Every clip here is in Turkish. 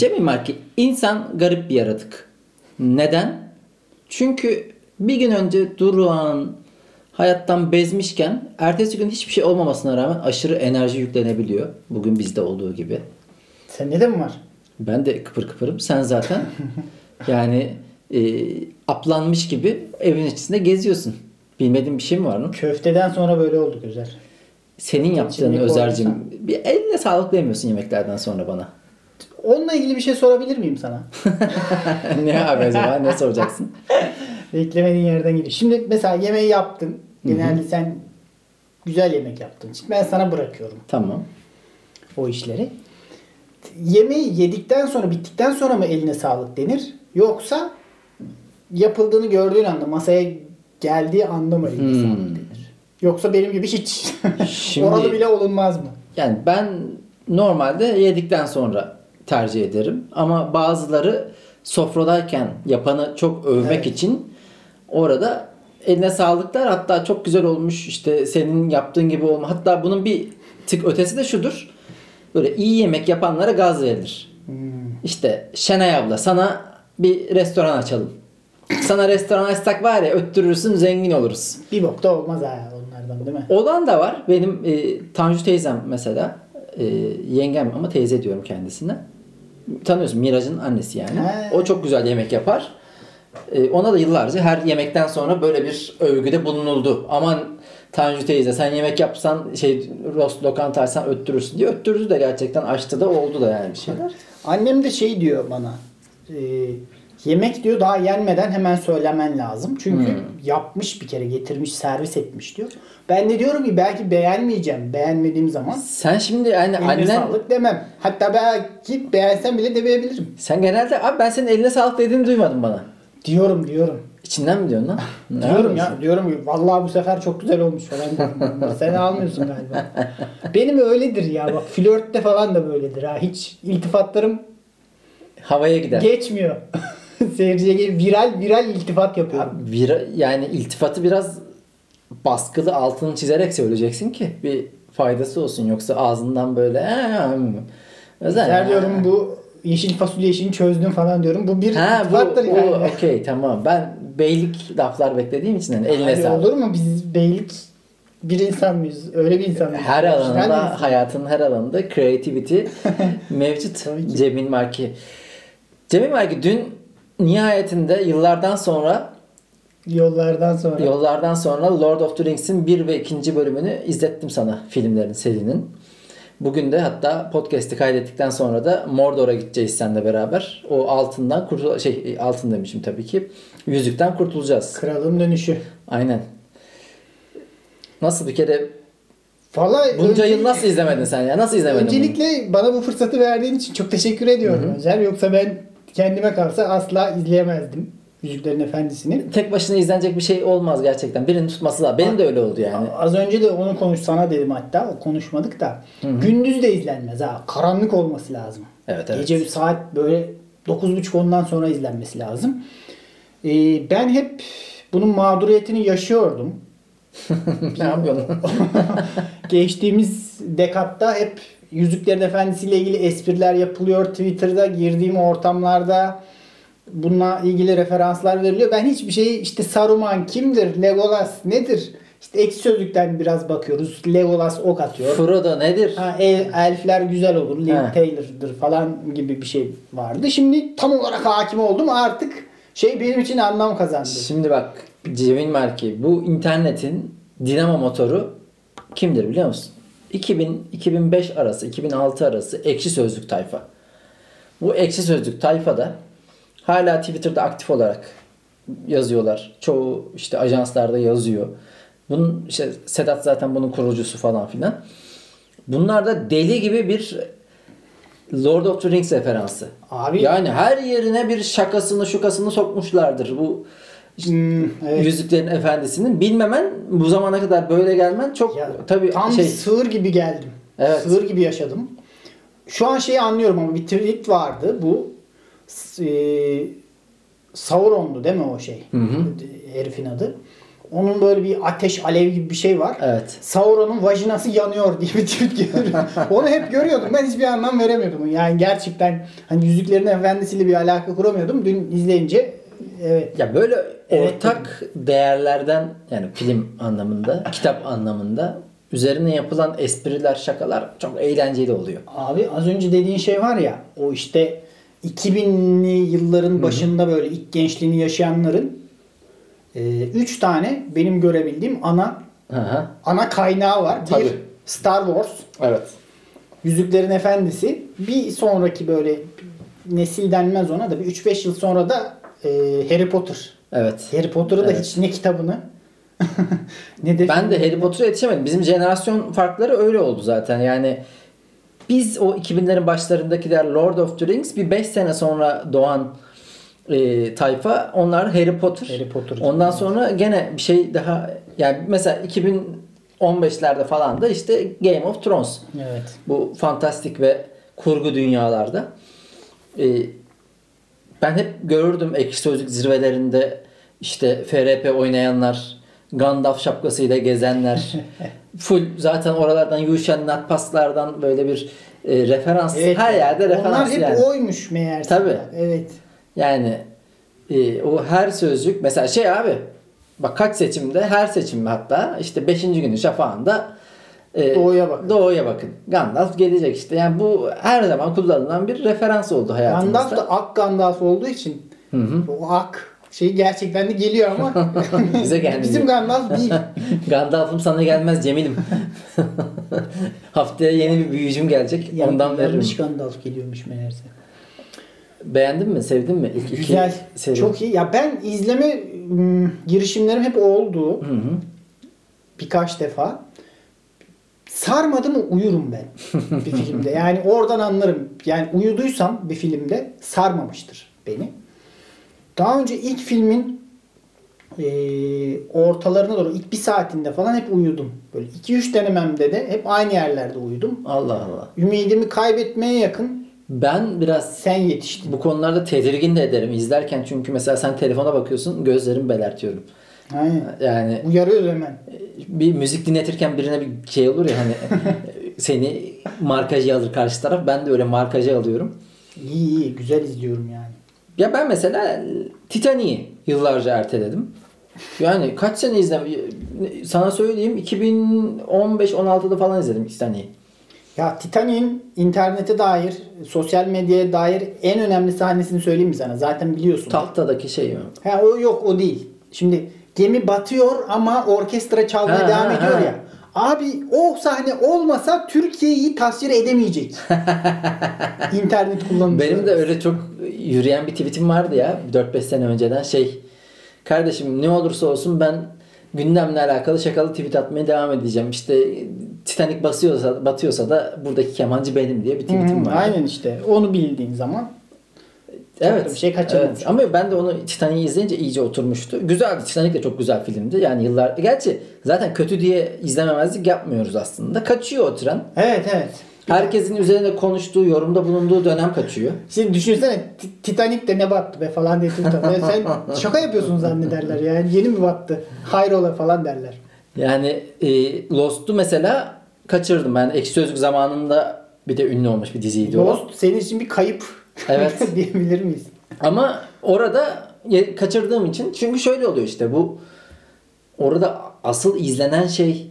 Cemil Marki, insan garip bir yaratık. Neden? Çünkü bir gün önce Duruğan hayattan bezmişken ertesi gün hiçbir şey olmamasına rağmen aşırı enerji yüklenebiliyor. Bugün bizde olduğu gibi. Sende de mi var? Ben de kıpır kıpırım. Sen zaten yani aplanmış gibi evin içinde geziyorsun. Bilmediğin bir şey mi var mı? Köfteden sonra böyle olduk Özer. Senin yaptığın Özer'cim. Bir eline sağlık demiyorsun yemeklerden sonra bana. Onunla ilgili bir şey sorabilir miyim sana? Ne abi acaba? Ne soracaksın? Beklemediğin yerden geliyor. Şimdi mesela yemeği yaptın. Genelde sen güzel yemek yaptın. Şimdi ben sana bırakıyorum. Tamam. O işleri. Yemeği yedikten sonra, bittikten sonra mı eline sağlık denir? Yoksa yapıldığını gördüğün anda, masaya geldiği anda mı eline sağlık denir? Yoksa benim gibi hiç oralı bile olunmaz mı? Yani ben normalde yedikten sonra tercih ederim. Ama bazıları sofradayken yapanı çok övmek için orada eline sağlıklar, hatta çok güzel olmuş, işte senin yaptığın gibi olma. Hatta bunun bir tık ötesi de şudur. Böyle iyi yemek yapanlara gaz verilir. İşte Şenay abla, sana bir restoran açalım. Sana restoran açsak var ya, öttürürsün, zengin oluruz. Bir bok da olmaz ha onlardan, değil mi? Olan da var. Benim Tanju teyzem mesela, yengem ama teyze diyorum kendisine. Tanıyorsun, Miracı'nın annesi yani. He. O çok güzel yemek yapar. Ona da yıllarca her yemekten sonra böyle bir övgüde bulunuldu. Aman Tanju teyze, sen yemek yapsan lokanta açsan öttürürsün diye. Öttürdü de gerçekten, açtı da, oldu da yani bir şeyler. Annem de diyor bana. Yemek diyor daha yenmeden hemen söylemen lazım. Çünkü yapmış, bir kere getirmiş, servis etmiş diyor. Ben de diyorum ki belki beğenmeyeceğim. Beğenmediğim zaman. Sen şimdi yani eline sağlık demem. Hatta belki beğensem bile demeyebilirim. Sen genelde abi ben senin eline sağlık dediğini duymadım bana. Diyorum. İçinden mi diyorsun lan? diyorum ki vallahi bu sefer çok güzel olmuş falan. Sen almıyorsun galiba. Benim öyledir ya, bak flörtte falan da böyledir ha. Hiç iltifatlarım havaya gider. Geçmiyor. Seyirciye gelip viral iltifat yapıyorum. Yani iltifatı biraz baskılı, altını çizerek söyleyeceksin ki bir faydası olsun, yoksa ağzından böyle özel diyorum bu yeşil fasulye işini çözdüm falan diyorum. Bu bir iltifattır yani. Okey, tamam. Ben beylik laflar beklediğim için yani eline sağlık. Olur mu? Biz beylik bir insan mıyız? Öyle bir insan mıyız? Her alanda, hayatın her alanında creativity mevcut. Cemil Marki dün nihayetinde yıllardan sonra Lord of the Rings'in 1 ve 2. bölümünü izlettim sana, filmlerin, serinin. Bugün de hatta podcast'i kaydettikten sonra da Mordor'a gideceğiz seninle beraber. O altından altın demişim tabii ki. Yüzükten kurtulacağız. Kralın dönüşü. Aynen. Nasıl bir kere? Vallahi bunca yıl nasıl izlemedin sen ya? Nasıl izlemedin? Öncelikle bunu? Bana bu fırsatı verdiğin için çok teşekkür ediyorum Özer. Yoksa ben kendime kalsa asla izleyemezdim Yüzüklerin Efendisi'ni. Tek başına izlenecek bir şey olmaz gerçekten. Birinin tutması lazım. Benim de öyle oldu yani. Az önce de onu sana dedim hatta. Konuşmadık da. Gündüz de izlenmez ha. Karanlık olması lazım. Evet. Gece bir saat böyle 9.30 ondan sonra izlenmesi lazım. Ben hep bunun mağduriyetini yaşıyordum. Ne yapıyorsun? Geçtiğimiz dekatta hep Yüzüklerin Efendisi ile ilgili espriler yapılıyor. Twitter'da girdiğim ortamlarda bununla ilgili referanslar veriliyor. Ben hiçbir şeyi, işte Saruman kimdir? Legolas nedir? İşte ekşi sözlükten biraz bakıyoruz. Legolas ok atıyor. Frodo nedir? Elfler güzel olur. Link Taylor'dır falan gibi bir şey vardı. Şimdi tam olarak hakim oldum. Artık benim için anlam kazandı. Şimdi bak Cemil Marki, bu internetin dinamo motoru kimdir biliyor musun? 2000-2005 arası, 2006 arası ekşi sözlük tayfa. Bu ekşi sözlük tayfada hala Twitter'da aktif olarak yazıyorlar. Çoğu işte ajanslarda yazıyor. Bunun Sedat zaten bunun kurucusu falan filan. Bunlar da deli gibi bir Lord of the Rings referansı. Abi. Yani her yerine bir şakasını şukasını sokmuşlardır. Bu Yüzüklerin Efendisi'nin bilmemen, bu zamana kadar böyle gelmen çok ya, tabii tam sığır gibi geldim. Evet. Sığır gibi yaşadım. Şu an anlıyorum ama bir tweet vardı bu. Sauron'du değil mi o herifin adı? Onun böyle bir ateş alev gibi bir şey var. Evet. Sauron'un vajinası yanıyor diye bir tweet görüyorum. Onu hep görüyordum. Ben hiçbir anlam veremiyordum. Yani gerçekten hani Yüzüklerin Efendisi'yle bir alaka kuramıyordum. Dün izleyince evet. Ya böyle ortak değerlerden yani film anlamında, kitap anlamında üzerine yapılan espriler, şakalar çok eğlenceli oluyor. Abi az önce dediğin şey var ya, o işte 2000'li yılların başında böyle ilk gençliğini yaşayanların 3 tane benim görebildiğim ana kaynağı var. Bir tabii. Star Wars. Evet. Yüzüklerin Efendisi. Bir sonraki böyle nesil denmez ona da bir 3-5 yıl sonra da Harry Potter. Evet. Harry Potter'ı da hiç ne kitabını ne de ben de Harry Potter'a yetişemedim. Bizim jenerasyon farkları öyle oldu zaten. Yani biz o 2000'lerin başlarındakiler Lord of the Rings, bir 5 sene sonra doğan tayfa, onlar Harry Potter. Ondan sonra gene bir şey daha, yani mesela 2015'lerde falan da işte Game of Thrones. Evet. Bu fantastik ve kurgu dünyalarda. Ben hep görürdüm ekşi sözlük zirvelerinde işte FRP oynayanlar, Gandalf şapkasıyla gezenler. Full zaten oralardan, Yuşen Natpaslardan böyle bir referans. Evet. Her yerde referans yani. Onlar hep yani. Oymuş meğerse. Tabii. Evet. Yani o her sözcük mesela şey abi bak kaç seçimde, her seçim hatta işte 5. günün şafağında doğuya bakın. Gandalf gelecek işte. Yani bu her zaman kullanılan bir referans oldu hayatımızda. Gandalf da ak Gandalf olduğu için o ak şeyi gerçekten de geliyor ama bize gelmiyor. Bizim Gandalf değil. Gandalf'ım sana gelmez Cemil'im. Haftaya yeni bir büyücüm gelecek. Yani ondan veririm. Yanlış Gandalf geliyormuş meğerse. Beğendin mi? Sevdin mi? Güzel. Çok iyi. Ya ben izleme girişimlerim hep oldu. Hı-hı. Birkaç defa. Sarmadı mı uyurum ben bir filmde. Yani oradan anlarım. Yani uyuduysam bir filmde sarmamıştır beni. Daha önce ilk filmin ortalarına doğru ilk bir saatinde falan hep uyudum. Böyle 2-3 denememde de hep aynı yerlerde uyudum. Allah Allah. Ümidimi kaybetmeye yakın. Ben biraz sen yetiştin. Bu konularda tedirgin de ederim izlerken, çünkü mesela sen telefona bakıyorsun, gözlerimi belertiyorum. Aynen. Yani uyarıyor hemen. Bir müzik dinletirken birine bir şey olur ya hani seni markajı alır karşı taraf. Ben de öyle markajı alıyorum. İyi güzel izliyorum yani. Ya ben mesela Titanic'i yıllarca erteledim. Yani kaç sene izledim? Sana söyleyeyim 2015-16'da falan izledim Titanic'i. Ya Titanic'in internete dair, sosyal medyaya dair en önemli sahnesini söyleyeyim mi sana? Zaten biliyorsun. Tahtadaki şey mi? Ha o yok, o değil. Şimdi gemi batıyor ama orkestra çalmaya devam ediyor ya. Abi o sahne olmasa Türkiye'yi tasvir edemeyecek. İnternet kullanıcısı. Benim de öyle çok yürüyen bir tweetim vardı ya 4-5 sene önceden şey. Kardeşim ne olursa olsun ben gündemle alakalı şakalı tweet atmaya devam edeceğim. İşte Titanic batıyorsa da buradaki kemancı benim diye bir tweetim var. Aynen işte. Onu bildiğin zaman evet. Bir şey kaçırmamış. Evet. Ama ben de onu Titanic'i izleyince iyice oturmuştu. Güzeldi. Titanic de çok güzel filmdi. Yani yıllar. Gerçi zaten kötü diye izlememezlik yapmıyoruz aslında. Kaçıyor o tren. Evet. Herkesin üzerine konuştuğu, yorumda bulunduğu dönem kaçıyor. Şimdi düşünsene Titanic de ne battı be falan diye sen şaka yapıyorsun zannederler yani. Yeni mi battı? Hayrola falan derler. Yani Lost'u mesela kaçırdım ben. Ekşi Sözlük zamanında bir de ünlü olmuş bir diziydi o. Lost senin için bir kayıp. Evet. Diyebilir miyiz? Ama orada kaçırdığım için, çünkü şöyle oluyor işte bu orada asıl izlenen şey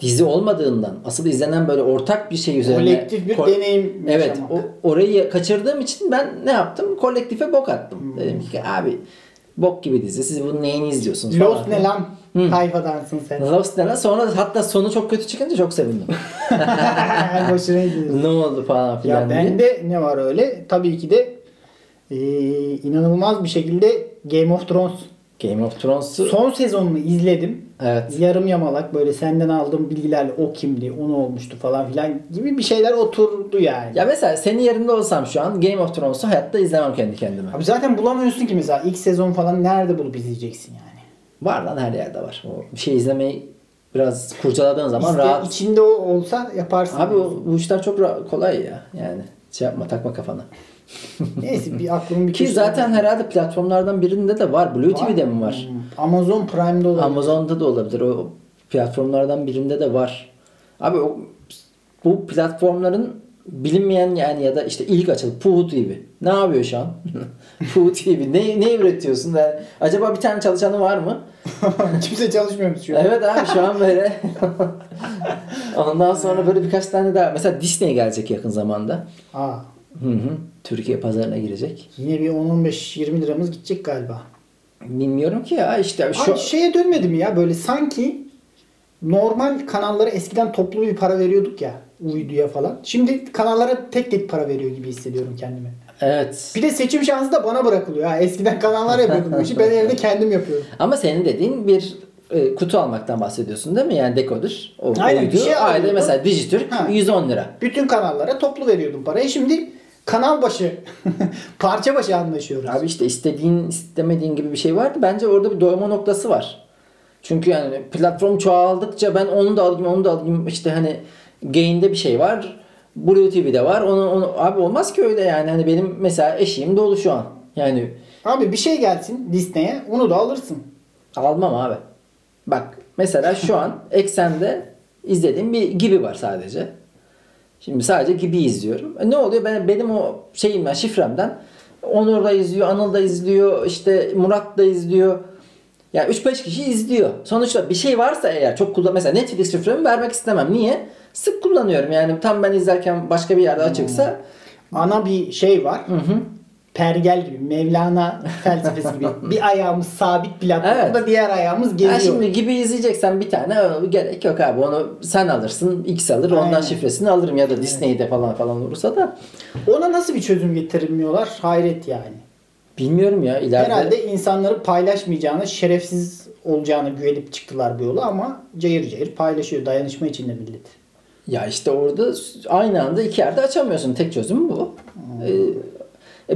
dizi olmadığından, asıl izlenen böyle ortak bir şey üzerine kolektif bir deneyim. Evet. Orayı kaçırdığım için ben ne yaptım? Kolektife bok attım. Dedim ki abi bok gibi dizi. Siz bunun neyini izliyorsunuz? Lost ne lan? Tayfadansın sen. Lost ne lan? Sonra hatta sonu çok kötü çıkınca çok sevindim. Boşuna gidiyorsun. Ne oldu falan filan. Ya bende ne var öyle? Tabii ki de inanılmaz bir şekilde Game of Thrones'u son sezonunu izledim. Evet. Yarım yamalak böyle senden aldığım bilgilerle o kimdi, o ne olmuştu falan filan gibi bir şeyler oturdu yani. Ya mesela senin yerinde olsam şu an Game of Thrones'u hayatta izlemem kendi kendime. Abi zaten bulamıyorsun ki mesela ilk sezon falan nerede bulup izleyeceksin yani. Var lan, her yerde var. O bir şey izlemeyi biraz kurcaladığın zaman rahat. İçinde o olsa yaparsın. Abi bu işler çok kolay ya. Yani şey yapma, takma kafana. Neyse bir aklım bir ki zaten var. Herhalde platformlardan birinde de var. BluTV'de mi var? Amazon Prime'da olabilir. Amazon'da da olabilir. O platformlardan birinde de var. Abi o, bu platformların bilinmeyen yani ya da işte ilk açıldı Puhu TV. Ne yapıyor şu an? Puhu TV. Ne üretiyorsun? Yani acaba bir tane çalışanı var mı? Kimse çalışmıyor şu an. Evet abi şu an böyle. Ondan sonra böyle birkaç tane daha. Mesela Disney gelecek yakın zamanda. Aa. Hı. Türkiye pazarına girecek. Yine bir 10-15-20 liramız gidecek galiba. Bilmiyorum ki ya işte. Abi şeye dönmedi mi ya böyle sanki normal kanallara eskiden toplu bir para veriyorduk ya. Uyduya falan. Şimdi kanallara tek tek para veriyor gibi hissediyorum kendimi. Evet. Bir de seçim şansı da bana bırakılıyor. Ha, eskiden kanallar yapıyordum bu işi. Ben evde kendim yapıyorum. Ama senin dediğin bir kutu almaktan bahsediyorsun değil mi? Yani dekodur. O aynen, uydu. Şey aile mesela Dijitürk 110 lira. Bütün kanallara toplu veriyordum parayı. Şimdi kanal başı parça başı anlaşıyoruz. Abi işte istediğin istemediğin gibi bir şey vardı. Bence orada bir doyma noktası var. Çünkü yani platform çoğaldıkça ben onu da alayım onu da alayım işte hani Gain'de bir şey var. BluTV'de var. Onu abi olmaz ki öyle yani. Hani benim mesela eşiğim dolu şu an. Yani abi bir şey gelsin Disney'e. Onu da alırsın. Almam abi. Bak mesela şu an Eksen'de izlediğim bir gibi var sadece. Şimdi sadece gibi izliyorum. Ne oluyor? Benim o şeyimden, şifremden Onur da izliyor, Anıl da izliyor, işte Murat da izliyor. Yani 3-5 kişi izliyor. Sonuçta bir şey varsa eğer çok mesela Netflix şifremi vermek istemem. Niye? Sık kullanıyorum yani tam ben izlerken başka bir yerde açıksa. Ana bir şey var. Hı. Pergel gibi, Mevlana felsefesi gibi. Bir ayağımız sabit platformda evet. Diğer ayağımız geliyor. Şimdi gibi izleyeceksen bir tane gerek yok abi. Onu sen alırsın, X alır. Aynen. Ondan şifresini alırım ya da Disney'de falan olursa da. Ona nasıl bir çözüm getirilmiyorlar? Hayret yani. Bilmiyorum ya ileride. Herhalde insanları paylaşmayacağına, şerefsiz olacağına güvenip çıktılar bu yola ama cayır cayır paylaşıyor. Dayanışma içinde millet. Ya işte orada aynı anda iki yerde açamıyorsun. Tek çözüm bu.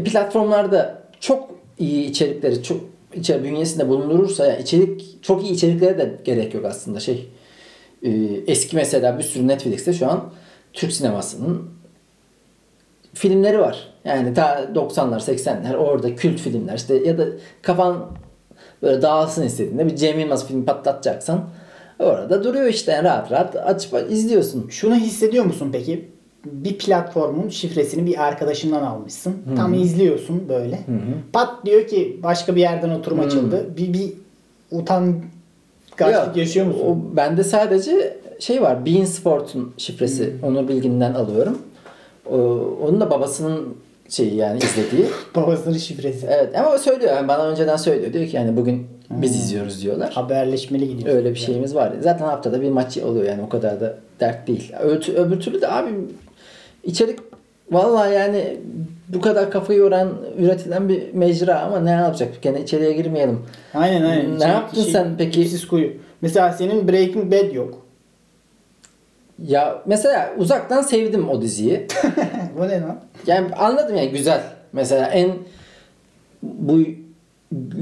Platformlarda çok iyi içerikleri çok bünyesinde bulundurursa yani içerik çok iyi içeriklere de gerek yok aslında eski mesela bir sürü Netflix'te şu an Türk sinemasının filmleri var. Yani ta 90'lar 80'ler orada kült filmler işte ya da kafan böyle dağılsın istediğinde bir Cem Yılmaz filmi patlatacaksan orada duruyor işte rahat rahat açıp izliyorsun. Şunu hissediyor musun peki? Bir platformun şifresini bir arkadaşından almışsın. Hı-hı. Tam izliyorsun böyle. Hı-hı. Pat diyor ki başka bir yerden oturum açıldı. Bir utangaçlık yaşıyor musun? O, bende sadece var. Bein Sport'un şifresi. Hı-hı. Onur Bilgin'den alıyorum. Onun da babasının izlediği. Babasının şifresi. Evet ama söylüyor. Yani bana önceden söylüyor. Diyor ki yani bugün biz izliyoruz diyorlar. Haberleşmeli gidiyoruz. Öyle bir şeyimiz var. Zaten haftada bir maç oluyor yani o kadar da dert değil. Öbür türlü de abi İçerik vallahi yani bu kadar kafayı yoran üretilen bir mecra ama ne yapacak? Gene içeriye girmeyelim. Aynen. Ne İçerik yaptın sen peki? Mesela senin Breaking Bad yok. Ya mesela uzaktan sevdim o diziyi. Bu ne lan? Yani anladım yani güzel. Mesela bu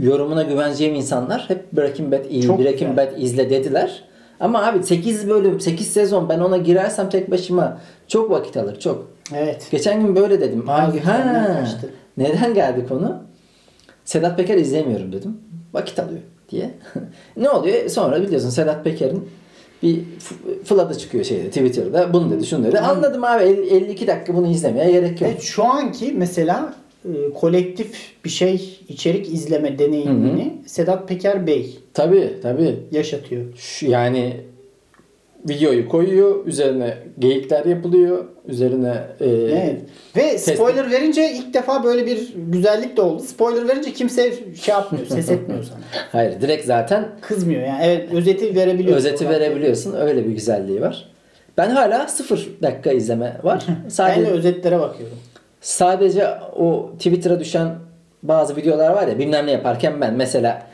yorumuna güveneceğim insanlar hep Breaking Bad iyi, çok Breaking güzel. Bad izle dediler. Ama abi 8 bölüm, 8 sezon ben ona girersem tek başıma çok vakit alır, çok. Evet. Geçen gün böyle dedim. Neden geldi konu? Sedat Peker izlemiyorum dedim. Vakit alıyor diye. Ne oluyor? Sonra biliyorsun Sedat Peker'in bir fladı çıkıyor Twitter'da. Bunu dedi, şunu dedi. Anladım abi 52 dakika bunu izlemeye gerek yok. Evet, şu anki mesela kolektif bir içerik izleme deneyimini Sedat Peker Bey tabii yaşatıyor. Yani videoyu koyuyor, üzerine geyikler yapılıyor, üzerine evet. Ve spoiler verince ilk defa böyle bir güzellik de oldu. Spoiler verince kimse yapmıyor, ses etmiyor sana. Hayır, direkt zaten kızmıyor yani. Evet, özeti verebiliyorsun. Özeti verebiliyorsun. Öyle bir güzelliği var. Ben hala 0 dakika izleme var. Sadece ben de özetlere bakıyorum. Sadece o Twitter'a düşen bazı videolar var ya bilmem ne yaparken ben mesela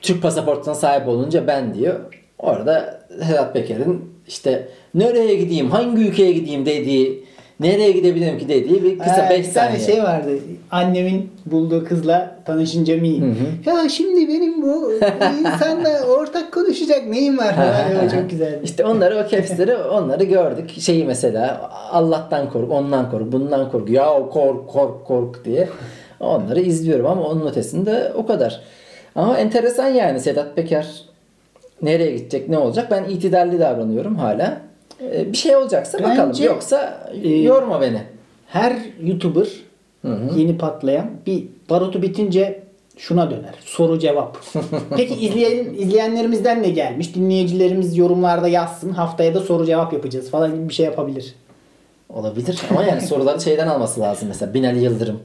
Türk pasaportuna sahip olunca ben diyor. Orada Sedat Peker'in nereye gideyim, hangi ülkeye gideyim dediği nereye gidebilirim ki dediği bir kısa 5 saniye. Bir tane şey vardı. Annemin bulduğu kızla tanışınca miyim? Ya şimdi benim bu insanla ortak konuşacak neyim var? O çok güzeldi. İşte onları, o kefsleri onları gördük. Şeyi mesela, Allah'tan kork, ondan kork, bundan kork. Ya kork diye. Onları izliyorum ama onun ötesinde o kadar. Ama enteresan yani, Sedat Peker nereye gidecek, ne olacak? Ben itidalli davranıyorum hala. Bir şey olacaksa bence, bakalım. Yoksa yorma beni. Her YouTuber yeni patlayan bir barutu bitince şuna döner. Soru cevap. Peki izleyenlerimizden ne gelmiş? Dinleyicilerimiz yorumlarda yazsın. Haftaya da soru cevap yapacağız falan gibi bir şey yapabilir. Olabilir ama yani soruları şeyden alması lazım mesela. Binali Yıldırım.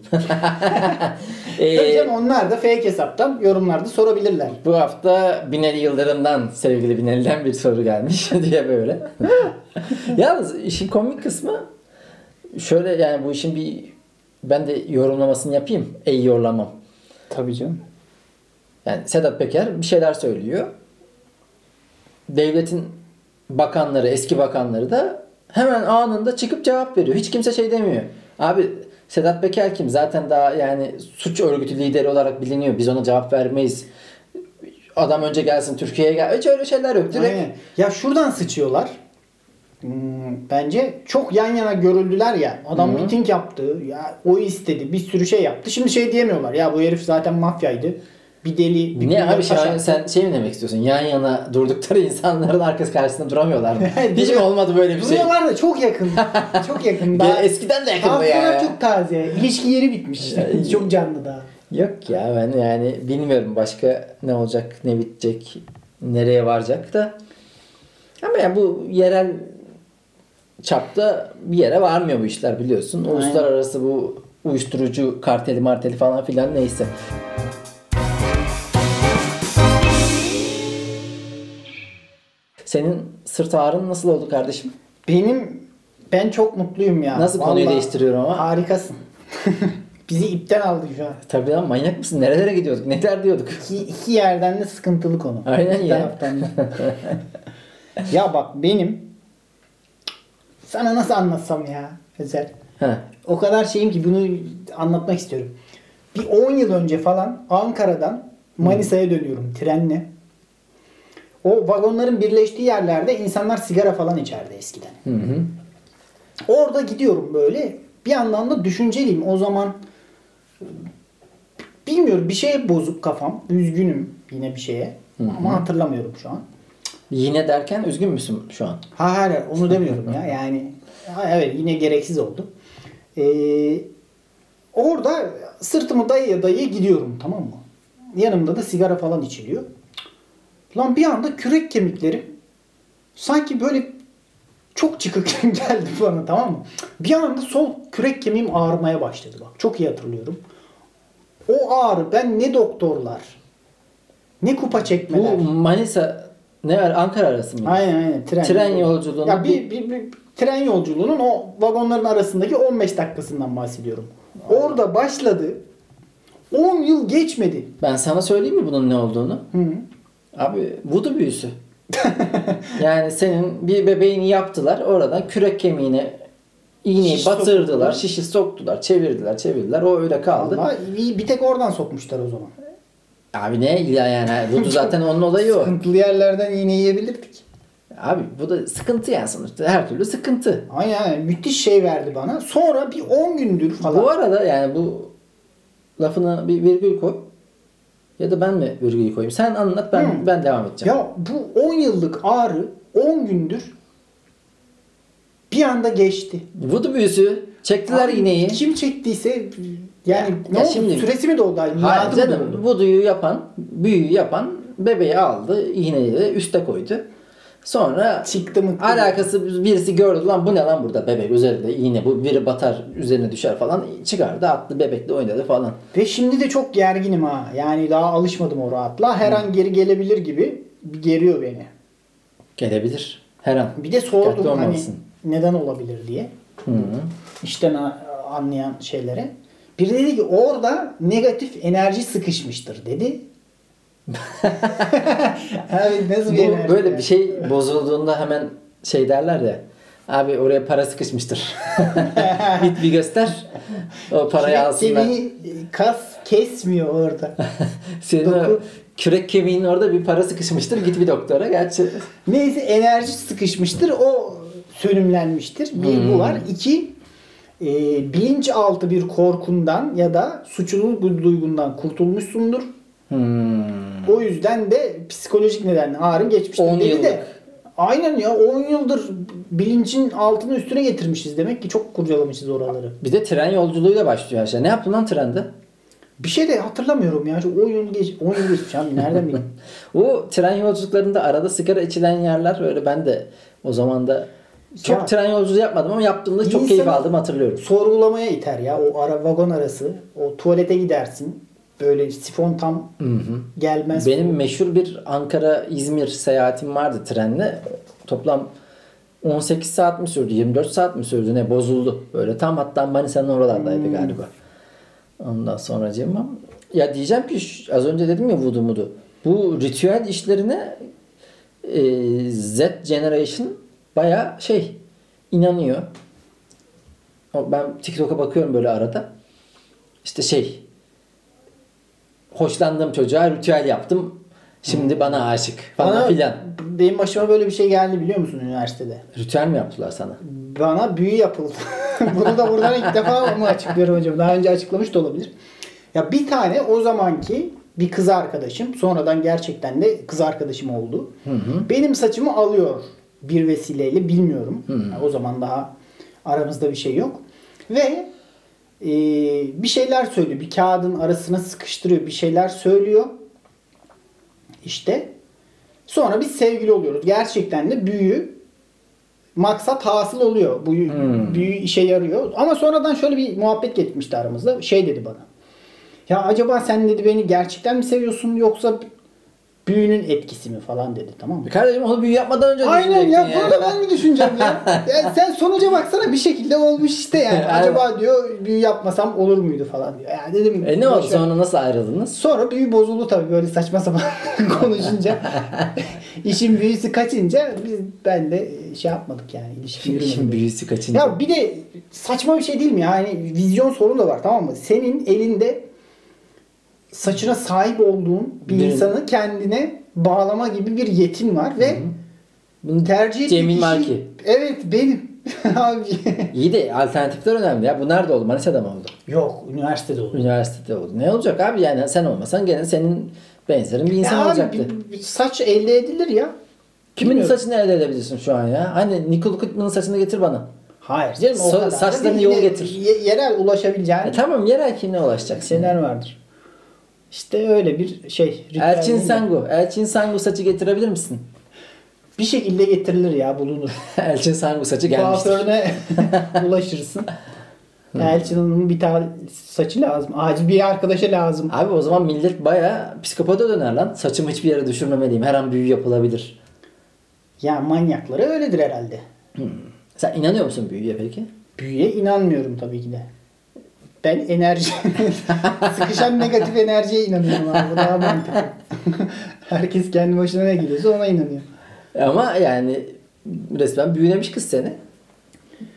Tabii onlar da fake hesaptan yorumlarda sorabilirler. Bu hafta Binali Yıldırım'dan, sevgili Binali'den bir soru gelmiş diye böyle. Yalnız işin komik kısmı şöyle, yani bu işin bir, ben de yorumlamasını yapayım. Yorumlamam. Tabii canım. Yani Sedat Peker bir şeyler söylüyor. Devletin bakanları, eski bakanları da hemen anında çıkıp cevap veriyor. Hiç kimse şey demiyor. Abi Sedat Peker kim? Zaten daha yani suç örgütü lideri olarak biliniyor. Biz ona cevap vermeyiz. Adam önce gelsin Türkiye'ye gel. Hiç öyle şeyler yok. Direkt. Aynen. Ya şuradan sıçıyorlar. Bence çok yan yana görüldüler ya. Adam miting yaptı. Ya o istedi. Bir sürü şey yaptı. Şimdi şey diyemiyorlar. Ya bu herif zaten mafyaydı. Bir deli, bir ne abi sen şey mi demek istiyorsun? Yan yana durdukları insanların arkası karşısında duramıyorlar mı? Hiç mi olmadı böyle bir şey? Duruyorlar da çok yakın. Çok yakın. Daha eskiden de yakındı ya. Çok taze. İlişki yeri bitmiş. Çok canlı daha. Yok ya, ben yani bilmiyorum başka ne olacak, ne bitecek, nereye varacak da. Ama yani bu yerel çapta bir yere varmıyor bu işler, biliyorsun. Uluslararası bu uyuşturucu karteli marteli falan filan neyse. Senin sırt ağrın nasıl oldu kardeşim? Ben çok mutluyum ya. Nasıl konuyu değiştiriyorum ama? Harikasın. Bizi ipten aldı şu an. Tabii lan, manyak mısın? Nerelere gidiyorduk? Neler diyorduk? İki yerden de sıkıntılı konu. Aynen iki ya. Ya bak, benim sana nasıl anlatsam ya Özer. O kadar şeyim ki bunu anlatmak istiyorum. Bir 10 yıl önce falan Ankara'dan Manisa'ya dönüyorum trenle. O vagonların birleştiği yerlerde insanlar sigara falan içerdi eskiden. Orada gidiyorum böyle. Bir yandan da düşünceliyim. O zaman bilmiyorum, bir şey bozuk kafam. Üzgünüm yine bir şeye. Ama hatırlamıyorum şu an. Yine derken üzgün müsün şu an? Hayır onu demiyorum ya. Yani evet, yine gereksiz oldu. Orada sırtımı dayaya dayaya gidiyorum, tamam mı? Yanımda da sigara falan içiliyor. Lan bir anda kürek kemiklerim sanki böyle çok çıkıkken geldi bana, tamam mı? Bir anda sol kürek kemiğim ağrımaya başladı bak. Çok iyi hatırlıyorum. O ağrı, ben ne doktorlar, ne kupa çekmeler. Bu Manisa ne var, Ankara arası mı? Aynen. Tren yolculuğunun. Ya bir tren yolculuğunun o vagonların arasındaki 15 dakikasından bahsediyorum. Orada başladı. 10 yıl geçmedi. Ben sana söyleyeyim mi bunun ne olduğunu? Abi vudu büyüsü. Yani senin bir bebeğini yaptılar. Oradan kürek kemiğine iğneyi şiş batırdılar. Şişi soktular. Çevirdiler. O öyle kaldı. Vallahi bir tek oradan sokmuşlar o zaman. Abi ne illa yani. Vudu zaten onun olayı o. Sıkıntılı yerlerden iğne yiyebilirdik. Abi bu da sıkıntı yani sonuçta. Her türlü sıkıntı. Aynen. Müthiş şey verdi bana. Sonra bir 10 gündür falan. Bu arada yani bu lafına bir virgül koy. Ya da ben mi virgülü koyayım? Sen anlat, ben devam edeceğim. Ya bu 10 yıllık ağrı 10 gündür bir anda geçti. Vudu büyüsü. Çektiler abi, iğneyi. Kim çektiyse yani ya ne şimdi, oldu? Süresi mi doldu? Hayır canım. Vudu'yu yapan, büyüyü yapan bebeği aldı. İğneyi de üste koydu. Sonra çıktı mı? Alakası birisi gördü. Lan bu ne lan burada bebek? Üzerinde iğne. Bu biri batar, üzerine düşer falan. Çıkardı, attı, bebekle oynadı falan. Ve şimdi de çok gerginim ha. Yani daha alışmadım o rahatla. Her an geri gelebilir gibi geriyor beni. Gelebilir. Her an. Bir de sordum hani neden olabilir diye. İşten anlayan şeylere. Biri dedi ki orada negatif enerji sıkışmıştır dedi. Abi nasıl bir enerji böyle ya? Bir şey bozulduğunda hemen şey derler ya, Abi oraya para sıkışmıştır. Git bir göster. O parayı alsınlar. Kürek kemiği kesmiyor orada. Senin kürek kemiğinin orada bir para sıkışmıştır. Git bir doktora. Gerçi. Neyse, enerji sıkışmıştır. O sönümlenmiştir. Bir bu var. İki, bilinçaltı bir korkundan ya da suçluluk duygundan kurtulmuşsundur. O yüzden de psikolojik nedenle ağrın geçmiştir. 10 yıllık. Aynen ya, 10 yıldır bilincin altını üstüne getirmişiz. Demek ki çok kurcalamışız oraları. Bir de tren yolculuğuyla başlıyor her şey. Ne yaptın lan trende? Bir şey de hatırlamıyorum ya. 10 yıl geçmiş abi. Nereden bileyim? O tren yolculuklarında arada sigara içilen yerler, öyle ben de o zaman da çok tren yolculuğu yapmadım ama yaptığımda çok keyif aldım, hatırlıyorum. Sorgulamaya iter ya. O ara, vagon arası. O tuvalete gidersin. Böyle sifon tam gelmez. Benim meşhur bir Ankara-İzmir seyahatim vardı trenle. Toplam 18 saat mi sürdü, 24 saat mi sürdü, ne bozuldu. Böyle tam hatta Manisa'nın oralardaydı galiba. Ondan sonra Cem'im. Ya diyeceğim ki az önce dedim ya vudu mudu. Bu ritüel işlerine Z Generation baya inanıyor. Ben TikTok'a bakıyorum böyle arada. İşte hoşlandığım çocuğa ritüel yaptım. Şimdi bana aşık falan filan. Benim başıma böyle bir şey geldi biliyor musun üniversitede? Ritüel mi yaptılar sana? Bana büyü yapıldı. Bunu da buradan ilk defa mı açıklıyorum hocam? Daha önce açıklamış da olabilir. Ya bir tane o zamanki bir kız arkadaşım, sonradan gerçekten de kız arkadaşım oldu. Benim saçımı alıyor bir vesileyle, bilmiyorum. Yani o zaman daha aramızda bir şey yok. Ve bir şeyler söylüyor. Bir kağıdın arasına sıkıştırıyor. Bir şeyler söylüyor. Sonra biz sevgili oluyoruz. Gerçekten de büyü maksat hasıl oluyor. Büyü işe yarıyor. Ama sonradan şöyle bir muhabbet geçmişti aramızda. Dedi bana. Ya acaba sen dedi beni gerçekten mi seviyorsun yoksa büyünün etkisi mi falan dedi, tamam mı? Kardeşim onu büyü yapmadan önce düşünecektin. Aynen ya, bunu da ben mi düşüneceğim ya? Yani sen sonuca baksana, bir şekilde olmuş yani. Acaba diyor büyü yapmasam olur muydu falan diyor. Yani dedim. Ne oldu sonra, nasıl ayrıldınız? Sonra büyü bozuldu tabii, böyle saçma sapan konuşunca. İşin büyüsü kaçınca ben de yapmadık yani. İşin büyüsü kaçınca. Ya bir de saçma bir şey değil mi ya? Yani vizyon sorunu da var, tamam mı? Senin elinde saçına sahip olduğun bir insanı kendine bağlama gibi bir yetin var ve bunu tercih ettiği Cemil Marki. Evet benim. Abi. İyi de alternatifler önemli ya. Bu nerede oldu? Manisa'da mı oldu? Yok, üniversitede oldu. Üniversitede oldu. Ne olacak abi yani, sen olmasan gene senin benzerin bir insan olacaktı. Saç elde edilir ya. Kimin saçını elde edebilirsin şu an ya? Hani Nicole Kidman'ın saçını getir bana. Hayır canım, o kadar. Saçlarını yol getir. Yerel ulaşabileceğin. Tamam, yerel kimine ulaşacaksın? Şeyler vardır. Öyle bir Elçin Sangu saçı getirebilir misin? Bir şekilde getirilir ya, bulunur. Elçin Sangu saçı gelmiştir. Kuaförüne ulaşırsın. Elçin Hanım'ın bir tane saçı lazım. Acil bir arkadaşa lazım. Abi o zaman millet bayağı psikopata döner lan. Saçımı hiçbir yere düşürmemeliyim. Her an büyü yapılabilir. Ya manyakları öyledir herhalde. Sen inanıyor musun büyüye peki? Büyüye inanmıyorum tabii ki de. Ben sıkışan negatif enerjiye inanıyorum abi. Bu daha mantıklı. Herkes kendi başına ne geliyorsa ona inanıyor. Ama yani resmen büyülemiş kız seni.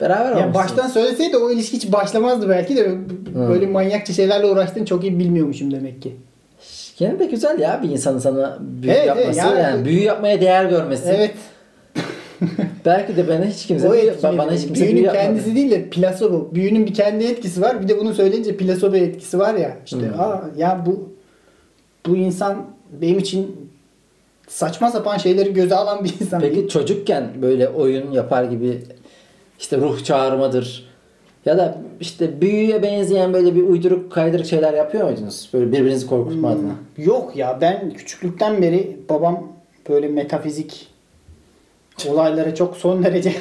Beraber olmuşsunuz. Baştan söyleseydi o ilişki hiç başlamazdı belki de. Böyle manyakça şeylerle uğraştığını çok iyi bilmiyormuşum demek ki. Gene de güzel ya bir insanın sana büyü yapması. Yani büyü yapmaya değer görmesi. Evet. Belki de bana hiç kimse büyü yapmadı. Büyünün kendisi değil de plasebo. Büyünün bir kendi etkisi var. Bir de bunu söyleyince plasebo etkisi var ya. Bu insan benim için saçma sapan şeyleri göze alan bir insan. Peki değil. Çocukken böyle oyun yapar gibi ruh çağırmadır ya da büyüye benzeyen böyle bir uyduruk kaydırık şeyler yapıyor muydunuz? Böyle birbirinizi korkutma adına. Yok ya, ben küçüklükten beri babam böyle metafizik olaylara çok son derece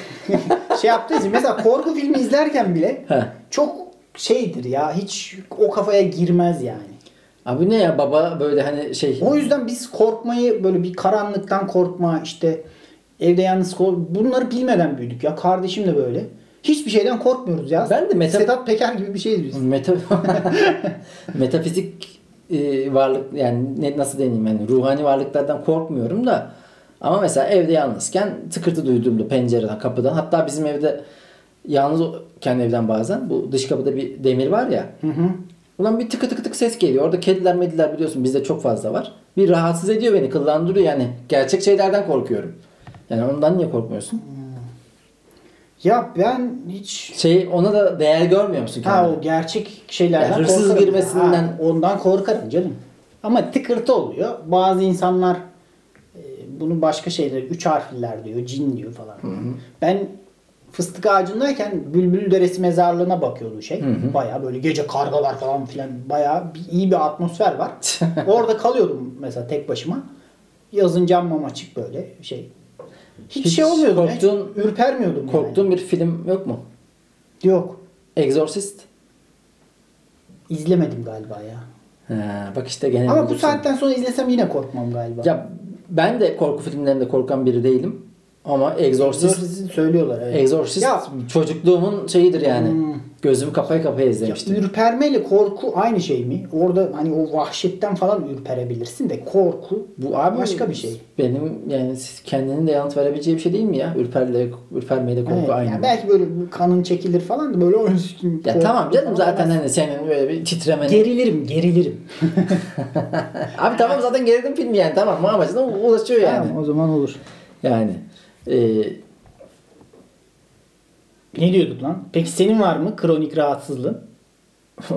yaptığı için. Mesela korku filmi izlerken bile çok ya, hiç o kafaya girmez yani. Abi ne ya, baba böyle O yüzden biz korkmayı, böyle bir karanlıktan korkma, evde yalnız bunları bilmeden büyüdük ya. Kardeşim de böyle. Hiçbir şeyden korkmuyoruz ya. Ben de Sedat Peker gibi bir şeyiz biz. Metafizik varlık, yani nasıl deneyim, yani ruhani varlıklardan korkmuyorum da Ama mesela evde yalnızken tıkırtı duyduğumda pencereden, kapıdan, hatta bizim evde yalnız kendi evden bazen bu dış kapıda bir demir var ya. Hı hı. Ulan bir tıkı tıkı tık ses geliyor. Orada kediler mediler biliyorsun bizde çok fazla var. Bir rahatsız ediyor beni, kıllandırıyor yani. Gerçek şeylerden korkuyorum. Yani ondan niye korkmuyorsun? Ya ben hiç... Ona da değer görmüyor musun kendine? Ha, o gerçek şeylerden korkarım. Hırsız girmesinden. Ha, ondan korkarım canım. Ama tıkırtı oluyor. Bazı insanlar bunu başka şeyler, 3 harfliler diyor, cin diyor falan. Hı hı. Ben fıstık ağacındayken Bülbül Deresi mezarlığına bakıyordu şey. Baya böyle gece kargalar falan filan, baya iyi bir atmosfer var. Orada kalıyordum mesela tek başıma. Yazın camım açık böyle şey. Hiç şey olmuyordu. Korktuğun, hiç ürpermiyordum. Korktuğun yani. Bir film yok mu? Yok. Exorcist? İzlemedim galiba ya. Ha, bak işte gene. Ama bu saatten sonra izlesem yine korkmam galiba. Ya ben de korku filmlerinde korkan biri değilim. Ama Exorcist söylüyorlar. Evet. Exorcist ya, çocukluğumun şeyidir yani. Gözümü kapaya kapaya izlemiştim. Ürpermeyle korku aynı şey mi? Orada hani o vahşetten falan ürperebilirsin de korku bu abi başka bir şey. Benim yani kendini de yanıt verebileceği bir şey değil mi ya? Ürpermeyle korku evet, aynı. Yani belki böyle kanın çekilir falan da böyle ya tamam canım zaten hani senin böyle bir titremen. Gerilirim. Abi tamam zaten gerildim filmi yani tamam amacına ulaşıyor yani. Tamam, o zaman olur. Yani ne diyorduk lan? Peki senin var mı kronik rahatsızlığın?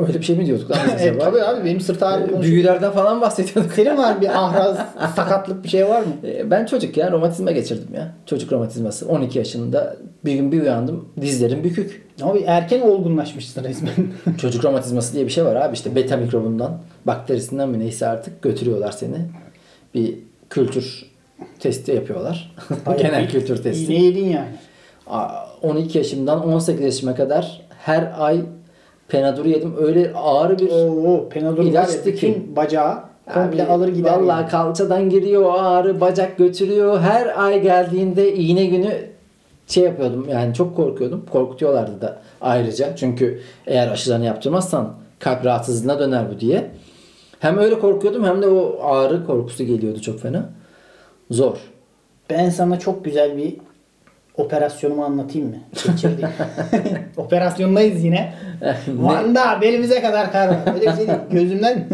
Öyle bir şey mi diyorduk lan? Tabii abi benim sırt ağrım. Büyülerden falan bahsediyorduk. Senin var bir ahraz, sakatlık bir şey var mı? Ben çocuk ya romatizma geçirdim ya. Çocuk romatizması. 12 yaşında bir gün bir uyandım. Dizlerim bükük. Abi erken olgunlaşmışsın resmen. Çocuk romatizması diye bir şey var abi. İşte beta mikrobundan, bakterisinden mi neyse artık götürüyorlar seni. Bir kültür testi yapıyorlar. Genel kültür testi. İğne yedin yani. 12 yaşımdan 18 yaşıma kadar her ay Penadol'u yedim. Öyle ağır bir ilaçtı ki. Bacağı komple abi, alır gider. Valla yani. Kalçadan giriyor o ağrı. Bacak götürüyor. Her ay geldiğinde iğne günü şey yapıyordum. Yani çok korkuyordum. Korkutuyorlardı da ayrıca. Çünkü eğer aşılarını yaptırmazsan kalp rahatsızlığına döner bu diye. Hem öyle korkuyordum hem de o ağrı korkusu geliyordu çok fena. Zor. Ben sana çok güzel bir operasyonumu anlatayım mı? Geçirdim. Operasyondayız yine. Van'da belimize kadar kar var. Öyle bir şey değil. Gözümden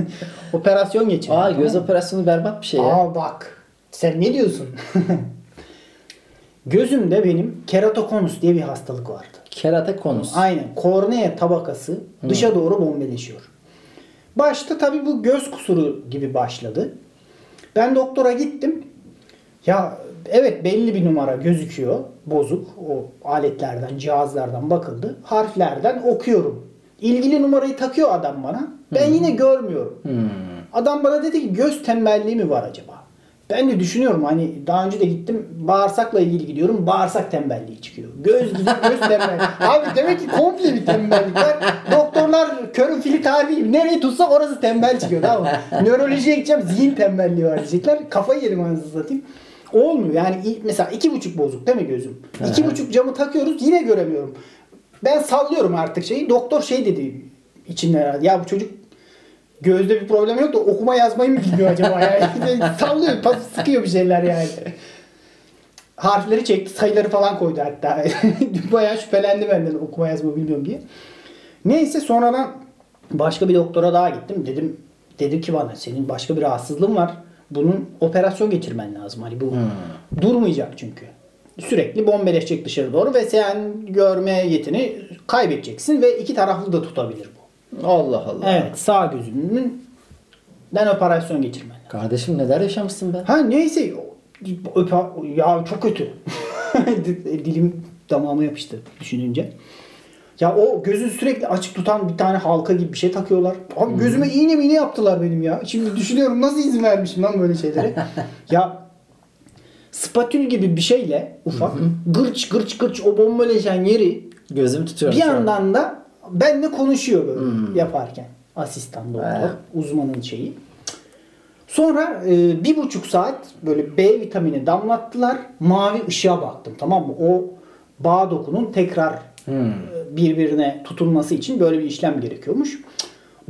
operasyon geçirdim. Aa, göz operasyonu berbat bir şey ya. Aa bak. Sen ne diyorsun? Gözümde benim keratokonus diye bir hastalık vardı. Keratokonus. Aynen. Kornea tabakası dışa doğru bombeleşiyor. Başta tabii bu göz kusuru gibi başladı. Ben doktora gittim. Ya evet belli bir numara gözüküyor. Bozuk. O aletlerden, cihazlardan bakıldı. Harflerden okuyorum. İlgili numarayı takıyor adam bana. Ben yine görmüyorum. Adam bana dedi ki göz tembelliği mi var acaba? Ben de düşünüyorum hani daha önce de gittim bağırsakla ilgili gidiyorum. Bağırsak tembelliği çıkıyor. Göz tembelliği. Abi demek ki komple bir tembellik var. Doktorlar körün fili tarifi nereye tutsak orası tembel çıkıyor. Tamam mı? Nörolojiye gideceğim zihin tembelliği var diyecekler. Kafayı yedim anasını satayım. Olmuyor yani mesela 2.5 bozuk değil mi gözüm? 2.5 camı takıyoruz yine göremiyorum. Ben sallıyorum artık şeyi. Doktor şey dedi içinde herhalde. Ya bu çocuk gözde bir problem yok da okuma yazmayı mı bilmiyor acaba? Yani sallıyor pasif sıkıyor bir şeyler yani. Harfleri çekti sayıları falan koydu hatta. Bayağı şüphelendi benden okuma yazma bilmiyorum diye. Neyse sonradan başka bir doktora daha gittim. Dedi ki bana senin başka bir rahatsızlığın var. Bunun operasyon geçirmen lazım. Hani bu durmayacak çünkü. Sürekli bombeleşecek dışarı doğru ve sen görme yetini kaybedeceksin ve iki taraflı da tutabilir bu. Allah Allah. Evet sağ gözümden operasyon geçirmen lazım. Kardeşim neler yaşamışsın be? Ha neyse ya çok kötü. Dilim damağıma yapıştı düşününce. Ya o gözü sürekli açık tutan bir tane halka gibi bir şey takıyorlar. Abi gözüme iğne yaptılar benim ya. Şimdi düşünüyorum nasıl izin vermişim lan böyle şeylere. Ya spatül gibi bir şeyle ufak gırç o bombeleşen yeri gözüm tutuyor. Bir yandan da benle konuşuyor böyle yaparken. Asistan doktor, uzmanın şeyi. Sonra 1,5 saat böyle B vitamini damlattılar. Mavi ışığa baktım tamam mı? O bağ dokunun tekrar birbirine tutulması için böyle bir işlem gerekiyormuş.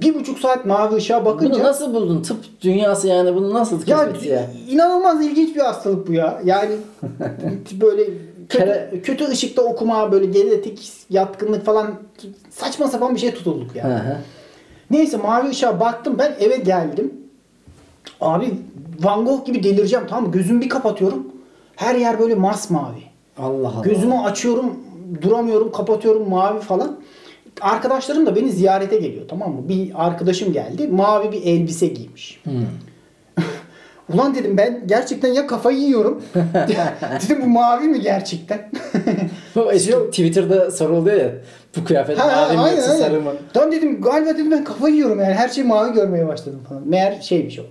1,5 saat mavi ışığa bakınca... Bunu nasıl buldun? Tıp dünyası yani bunu nasıl keşfetti ya? İnanılmaz ilginç bir hastalık bu ya. Yani böyle kötü ışıkta okuma, böyle genetik yatkınlık falan saçma sapan bir şeye tutulduk yani. Neyse mavi ışığa baktım, ben eve geldim. Abi Van Gogh gibi delireceğim, tamam mı? Gözümü bir kapatıyorum. Her yer böyle masmavi. Allah Allah. Gözümü açıyorum, duramıyorum, kapatıyorum, mavi falan. Arkadaşlarım da beni ziyarete geliyor, tamam mı? Bir arkadaşım geldi, mavi bir elbise giymiş. Ulan dedim ben gerçekten ya kafayı yiyorum. Dedim bu mavi mi gerçekten? Twitter'da soru oluyor ya. Bu kıyafet mavi mi yoksa sarı mı? Tamam dedim galiba dedim ben kafayı yiyorum yani. Her şeyi mavi görmeye başladım falan. Meğer şeymiş o.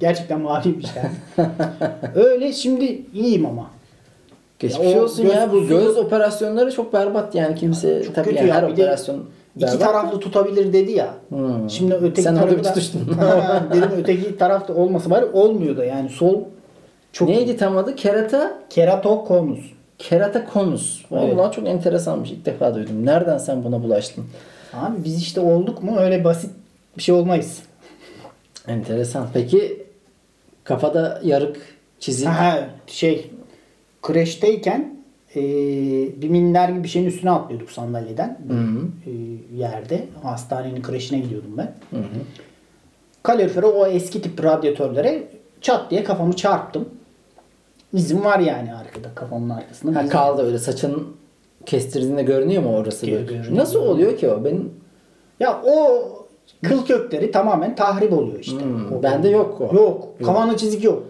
Gerçekten maviymiş yani. Öyle şimdi iyiyim ama. Geçmiş olsun ya. Bu göz operasyonları çok berbat yani kimse. Çok tabii yani ya, her operasyon berbat. İki taraflı tutabilir dedi ya. Şimdi öteki sen orada bir tutuştun. Dedim öteki tarafta olmasa bari olmuyor da yani sol çok. Neydi tam adı? Keratokonus. Keratokonus. Evet. Vallahi çok enteresanmış. İlk defa duydum. Nereden sen buna bulaştın? Abi biz işte olduk mu öyle basit bir şey olmayız. Enteresan. Peki kafada yarık çizim. Kreşteyken bir minder gibi bir şeyin üstüne atlıyorduk sandalyeden. Yerde. Hastanenin kreşine gidiyordum ben. Kalorifere o eski tip radyatörlere çat diye kafamı çarptım. İzim var yani arkada. Kafamın arkasında. Kaldı öyle saçın kestirdiğinde görünüyor mu orası? Görünüyor. Nasıl oluyor ki o? Benim... Ya o kıl kökleri tamamen tahrip oluyor işte. Bende yok o. Yok. Kafamda çizik yok.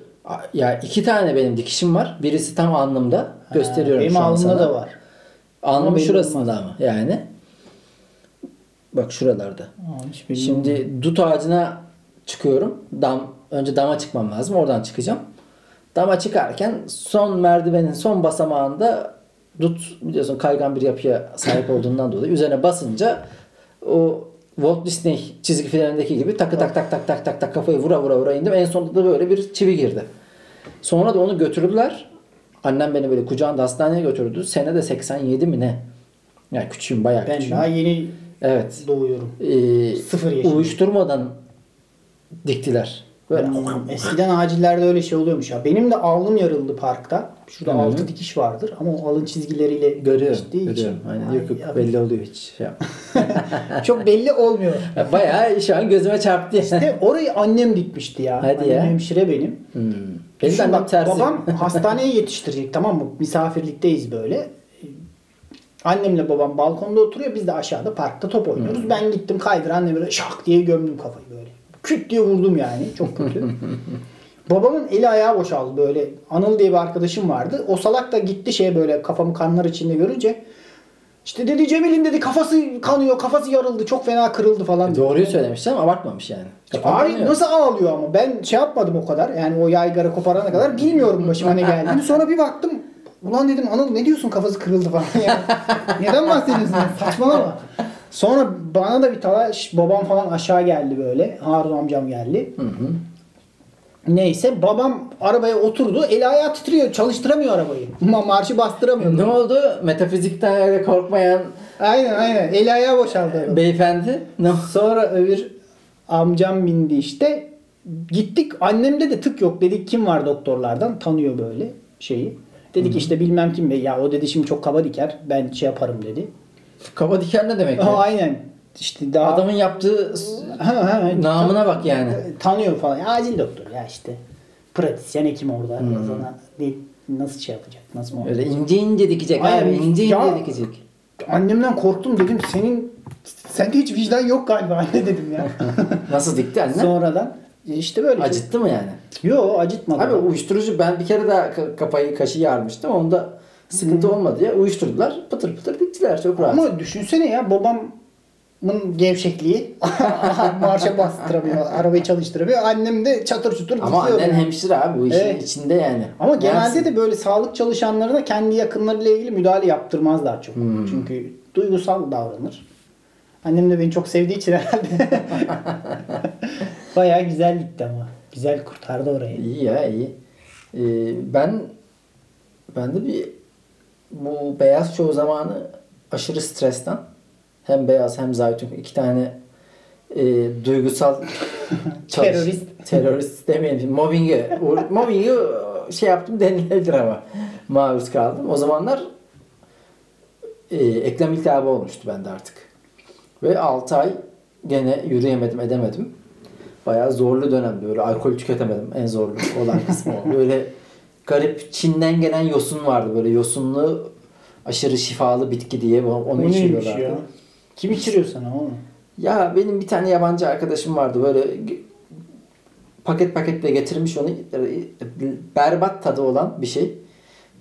Ya iki tane benim dikişim var. Birisi tam alnımda. Gösteriyorum benim şu an sana. Benim alnımda da var. Alnım şurasında ama yani. Bak şuralarda. Şimdi dut ağacına çıkıyorum. Önce dama çıkmam lazım. Oradan çıkacağım. Dama çıkarken son merdivenin son basamağında dut biliyorsun kaygan bir yapıya sahip olduğundan dolayı üzerine basınca o Walt Disney çizgi filmlerindeki gibi tak tak tak kafayı vura indim. En sonunda böyle bir çivi girdi. Sonra da onu götürdüler. Annem beni böyle kucağında hastaneye götürdü. Sene de 87 mi ne? Yani küçüğüm, bayağı küçüğüm. Ben daha yeni doğuyorum. 0 yaşında. Uyuşturmadan diktiler. Böyle. Eskiden acillerde öyle şey oluyormuş ya. Benim de alnım yarıldı parkta. Şurada 6 dikiş vardır ama o alın çizgileriyle geçtiği için. Aynen. Yok, belli oluyor hiç. Çok belli olmuyor. Bayağı şu an gözüme çarptı. İşte orayı annem dikmişti ya. Annem hemşire benim. Benim bak, babam hastaneye yetiştirecek, tamam mı? Misafirlikteyiz böyle. Annemle babam balkonda oturuyor. Biz de aşağıda parkta top oynuyoruz. Ben gittim kaydıran anne böyle şak diye gömdüm kafayı böyle. Küt diye vurdum yani. Çok kötü. Babamın eli ayağı boşaldı böyle. Anıl diye bir arkadaşım vardı. O salak da gitti böyle kafamı kanlar içinde görünce. İşte dedi Cemil'in dedi kafası kanıyor, kafası yarıldı, çok fena kırıldı falan. Doğruyu söylemişti ama abartmamış yani. Abi nasıl ağlıyor ama ben yapmadım o kadar. Yani o yaygara koparana kadar bilmiyorum başıma ne geldiğini. Sonra bir baktım. Ulan dedim Anıl ne diyorsun kafası kırıldı falan yani. Neden bahsediyorsun? Saçmalama. Sonra bana da bir talaş, babam falan aşağı geldi böyle. Harun amcam geldi. Neyse babam arabaya oturdu. El ayağı titriyor. Çalıştıramıyor arabayı. Marşı bastıramıyor. Ne oldu? Metafizikten korkmayan. Aynen. El ayağı boşaldı. Beyefendi. Sonra öbür amcam bindi işte. Gittik. Annemde de tık yok. Dedik kim var doktorlardan? Tanıyor böyle şeyi. Dedik işte bilmem kim. Ya o dedi şimdi çok kaba diker. Ben yaparım dedi. Kaba diker ne demek? Aynen. İşte daha adamın yaptığı namına bak yani. Tanıyor falan. Acil doktor ya işte. Pratisyen hekim orada. Nasıl yapacak? Nasıl olacak? Öyle ince dikecek abi. İnce dikecek. Annemden korktum dedim. Sende hiç vicdan yok galiba anne dedim ya. Nasıl dikti anne? Sonradan işte böyle. Acıttı mı yani? Yok acıtmadı. Abi uyuşturucu ben bir kere daha kaşı yarmıştım. Onda sıkıntı olmadı ya. Uyuşturdular. Pıtır pıtır diktiler. Çok rahat. Ama düşünsene ya babamın gevşekliği marşa bastıramıyor, arabayı çalıştıramıyor. Annem de çatır çutur dikiyor. Ama annen hemşire abi bu işin içinde yani. Ama genelde de böyle sağlık çalışanlarına kendi yakınlarıyla ilgili müdahale yaptırmazlar çok. Çünkü duygusal davranır. Annem de beni çok sevdiği için herhalde. Bayağı güzel gitti ama. Güzel kurtardı orayı. İyi ya iyi. Ben de bu beyaz çoğu zamanı aşırı stresten hem beyaz hem zaytun iki tane duygusal terörist demeyelim. Mobbingi şey yaptım denilebilir ama maruz kaldım. O zamanlar eklem iltihabı olmuştu bende artık. Ve 6 ay gene yürüyemedim, edemedim. Bayağı zorlu dönemdi. Böyle alkol tüketemedim. En zorlu olan kısmı o. Böyle garip Çin'den gelen yosun vardı. Böyle yosunlu aşırı şifalı bitki diye onu içiriyorlardı. Ya? Kim içiriyor sana onu? Ya benim bir tane yabancı arkadaşım vardı. Böyle paket paketle getirmiş onu. Berbat tadı olan bir şey.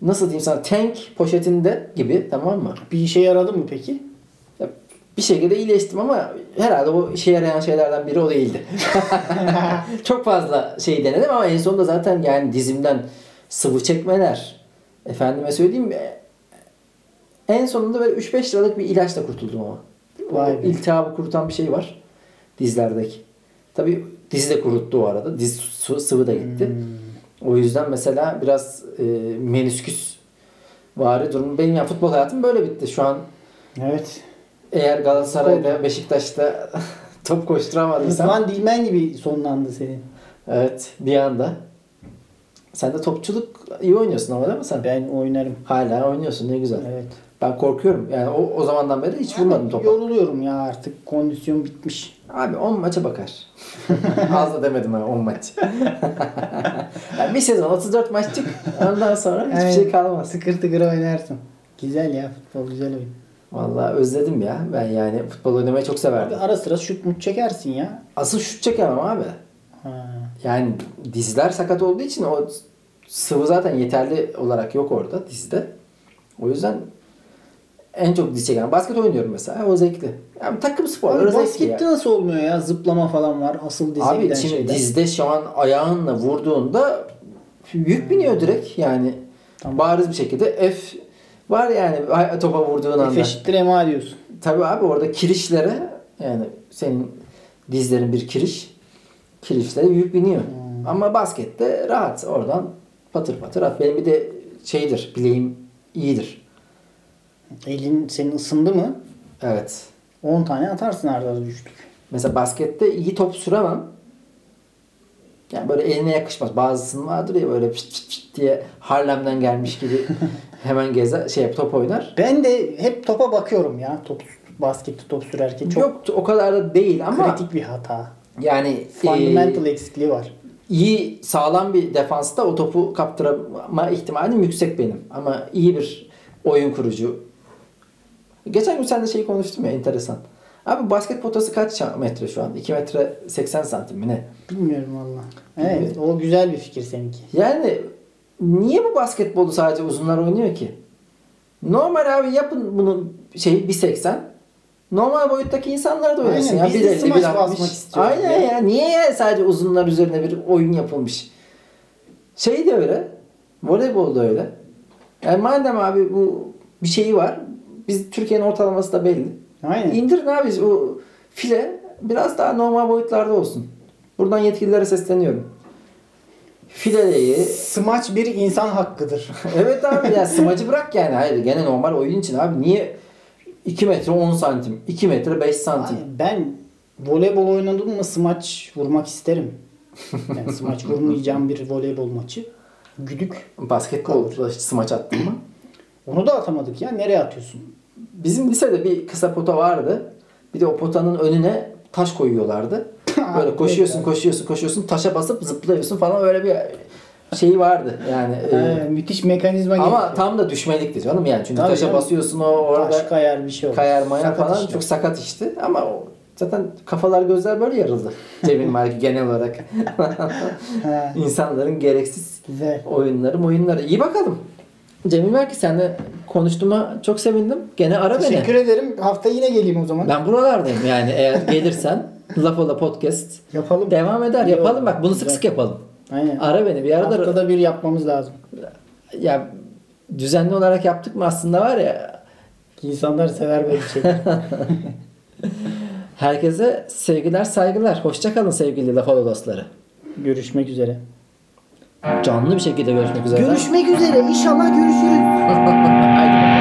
Nasıl diyeyim sana? Tank poşetinde gibi, tamam mı? Bir işe yaradı mı peki? Ya, bir şekilde iyileştim ama herhalde o işe yarayan şeylerden biri o değildi. Çok fazla şey denedim ama en sonunda zaten yani dizimden sıvı çekmeler. Efendime söyleyeyim, en sonunda böyle 3-5 liralık bir ilaçla kurtuldum ama. İltihabı kurutan bir şey var dizlerdeki. Tabii dizi de kuruttu o arada. Diz sıvı da gitti. O yüzden mesela biraz menisküs vari durum. Benim ya futbol hayatım böyle bitti şu an. Evet. Eğer Galatasaray'da, Beşiktaş'ta top koşturamadıysan. Van Dilmen gibi sonlandı senin. Evet, bir anda. Sen de topçuluk iyi oynuyorsun ama değil mi sen? Ben oynarım. Hala oynuyorsun, ne güzel. Evet. Ben korkuyorum. Yani o zamandan beri hiç vurmadım topa. Yoruluyorum ya artık. Kondisyon bitmiş. Abi 10 maça bakar. Az da demedim ha 10 maç. Yani bir sezon 34 maç çık. Ondan sonra hiçbir şey kalmaz. Tıkır tıkır oynarsın. Güzel ya futbol, güzel oyun. Vallahi özledim ya. Ben yani futbol oynamayı çok severdim. Abi ara sıra şut mut çekersin ya. Asıl şut çekemem abi. Ha. Yani dizler sakat olduğu için o sıvı zaten yeterli olarak yok orada dizide. O yüzden en çok diz çeken. Basket oynuyorum mesela. O zevkli. Yani takım sporu. Baskette nasıl olmuyor ya? Zıplama falan var. Asıl dize abi giden şimdi şeyden. Dizde şu an ayağınla vurduğunda yük biniyor direkt. Yani tamam. Bariz bir şekilde F var yani topa vurduğun anda. F eşittir MA diyorsun. Tabii abi orada kirişlere, yani senin dizlerin bir kiriş. Kirişlere yük biniyor. Ama baskette rahat. Oradan patır patır at. Benim bir de şeydir. Bileğim iyidir. Elin senin ısındı mı? Evet. 10 tane atarsın arada düştük. Mesela baskette iyi top süremem. Yani böyle eline yakışmaz. Bazısının vardır ya böyle pişt pişt pişt diye Harlem'den gelmiş gibi hemen gezer, top oynar. Ben de hep topa bakıyorum ya. Baskette top sürerken çok. Yok o kadar da değil ama. Kritik bir hata. Yani fundamental eksikliği var. İyi sağlam bir defansta o topu kaptırma ihtimalim yüksek benim. Ama iyi bir oyun kurucu. Geçen gün seninle şeyi konuştum ya, enteresan. Abi basket potası kaç metre şu an? 2 metre 80 santim mi ne? Bilmiyorum valla. Evet, o güzel bir fikir seninki. Yani niye bu basketbolu sadece uzunlar oynuyor ki? Normal abi yapın bunun 1.80. Normal boyuttaki insanlar da oynasın. Aynen, ya. Biz de smaç basmak istiyoruz. Aynen ya. Niye ya sadece uzunlar üzerine bir oyun yapılmış? Şey de öyle. Voleybol da öyle. Yani madem abi bu bir şeyi var. Biz Türkiye'nin ortalaması da belli. Aynen. İndirin abi o file biraz daha normal boyutlarda olsun. Buradan yetkililere sesleniyorum. Fileyi... Smaç bir insan hakkıdır. Evet abi ya smacı bırak yani. Hayır gene normal oyun için abi. Niye 2 metre 10 santim, 2 metre 5 santim? Abi ben voleybol oynadım mı smaç vurmak isterim. Yani smaç vurmayacağım bir voleybol maçı. Güdük. Basketbolda smaç attın mı? Onu da atamadık ya. Nereye atıyorsun? Bizim lisede bir kısa pota vardı. Bir de o potanın önüne taş koyuyorlardı. Böyle koşuyorsun, taşa basıp zıplıyorsun falan, öyle bir şey vardı. Yani müthiş mekanizma ama gerekiyor. Tam da düşmelikti canım yani. Çünkü tabii taşa canım, basıyorsun orada. Taş kayar bir şey olur. Kayarmaya falan işte. Çok sakat işti ama zaten kafalar gözler böyle yarıldı. Cemil Marki genel olarak. İnsanların gereksiz oyunları. İyi bakalım. Cemil Marki seninle konuştuğuma çok sevindim. Gene ara beni. Teşekkür ederim. Hafta yine geleyim o zaman. Ben buralardayım yani eğer gelirsen. Lafola podcast. Yapalım. Devam eder. Yapalım bak. Bunu sık sık yapalım. Aynen. Ara beni. Bir arada haftada bir yapmamız lazım. Ya düzenli olarak yaptık mı aslında var ya. İnsanlar sever böyle şey. Herkese sevgiler, saygılar. Hoşça kalın sevgili Lafola dostları. Görüşmek üzere. Canlı bir şekilde görüşmek üzere. Görüşmek üzere. İnşallah görüşürüz. Haydi.